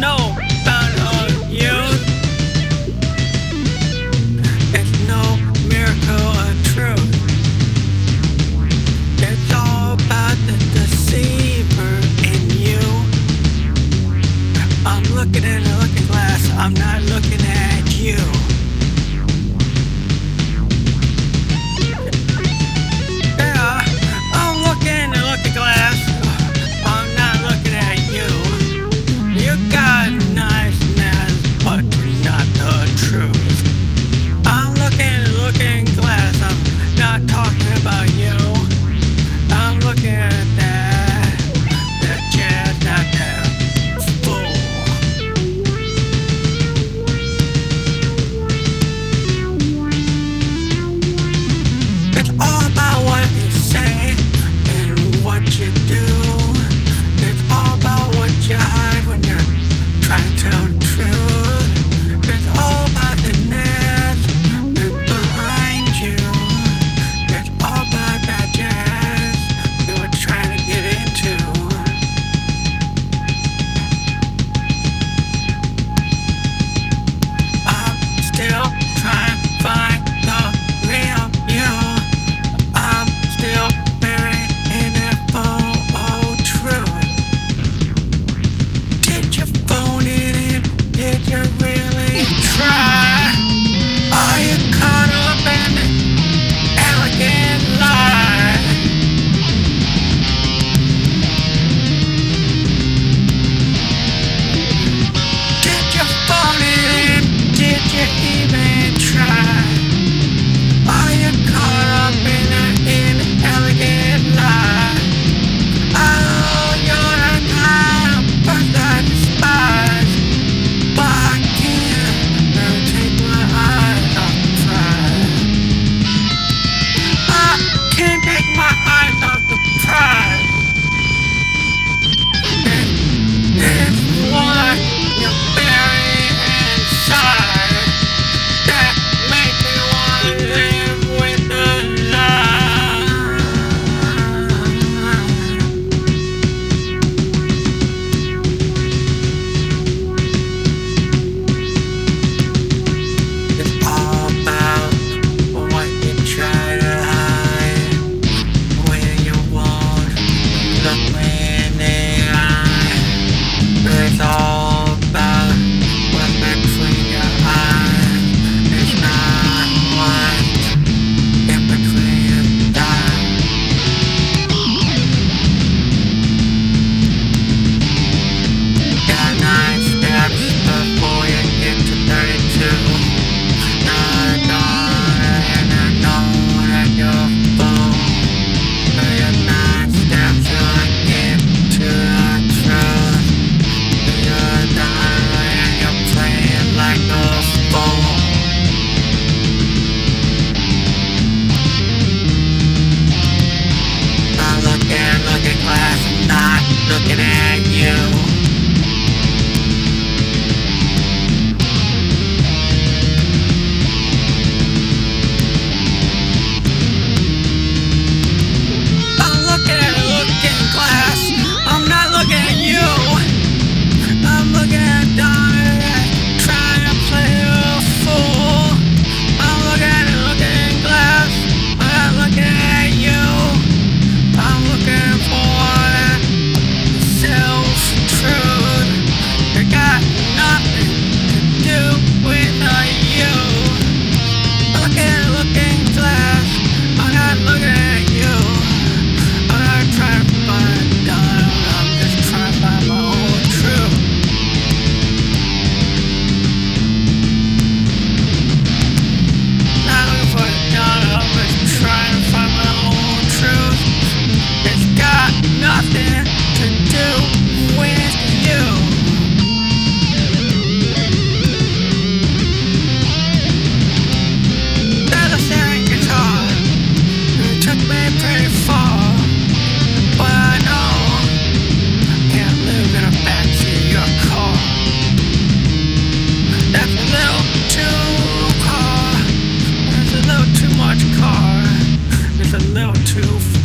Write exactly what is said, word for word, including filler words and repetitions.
no manhood youth. It's no miracle of truth. It's all about the deceiver in you. I'm looking at a looking glass, I'm not looking at you. Yeah, I'm looking at a looking glass, I'm not looking at you. You got nice manners, but not the truth. I'm looking at a looking glass, I'm not talking about you. I'm looking at that, that jazz, not that fool. It's all about what you say and what you do. It's all about what you hide when you're trying to tell the truth. It's all about the net that's behind you. It's all about that jazz you were trying to get into. I'm still trying to find the real you. I'm still buried in that full old truth. Did you phone it in? Did you really try? Are you caught up in an elegant lie? Did you phone it in? Did you even try? Are you caught up in an inelegant lie? Oh, you're the kind of person I despise, but I can't never take my eyes off the prize. I can't take my eyes off the prize. It's what you bury inside that makes me want to live with the lie. It's all about what you try to hide, where you won't look me in the eye. It's all about what's between your eyes. It's not what's in between your thighs. Got nine steps before you get to thirty-two. Not a dollar and a dollar and your phone. So your nine steps will get to the truth. You're the dollar and you're playing like a fool. I look at looking glass, I'm not looking at you. I'm looking at a looking glass. I'm not looking at you. I'm looking at Dominic trying to play a fool. I'm looking at a looking glass. I'm not looking at you. I'm looking for that self truth. You got nothing to do with a you. I'm looking at a looking glass. I'm not looking at you. I'm not trying to find a dollar, I'm just trying to find my own truth. Not looking for a dollar, I'm just trying to find my own truth. It's got nothing to do with you. That electric guitar, it took me pretty far. But I know I can't live in a backseat of your car. That's a little too car. That's a little too much car. It's a little too far.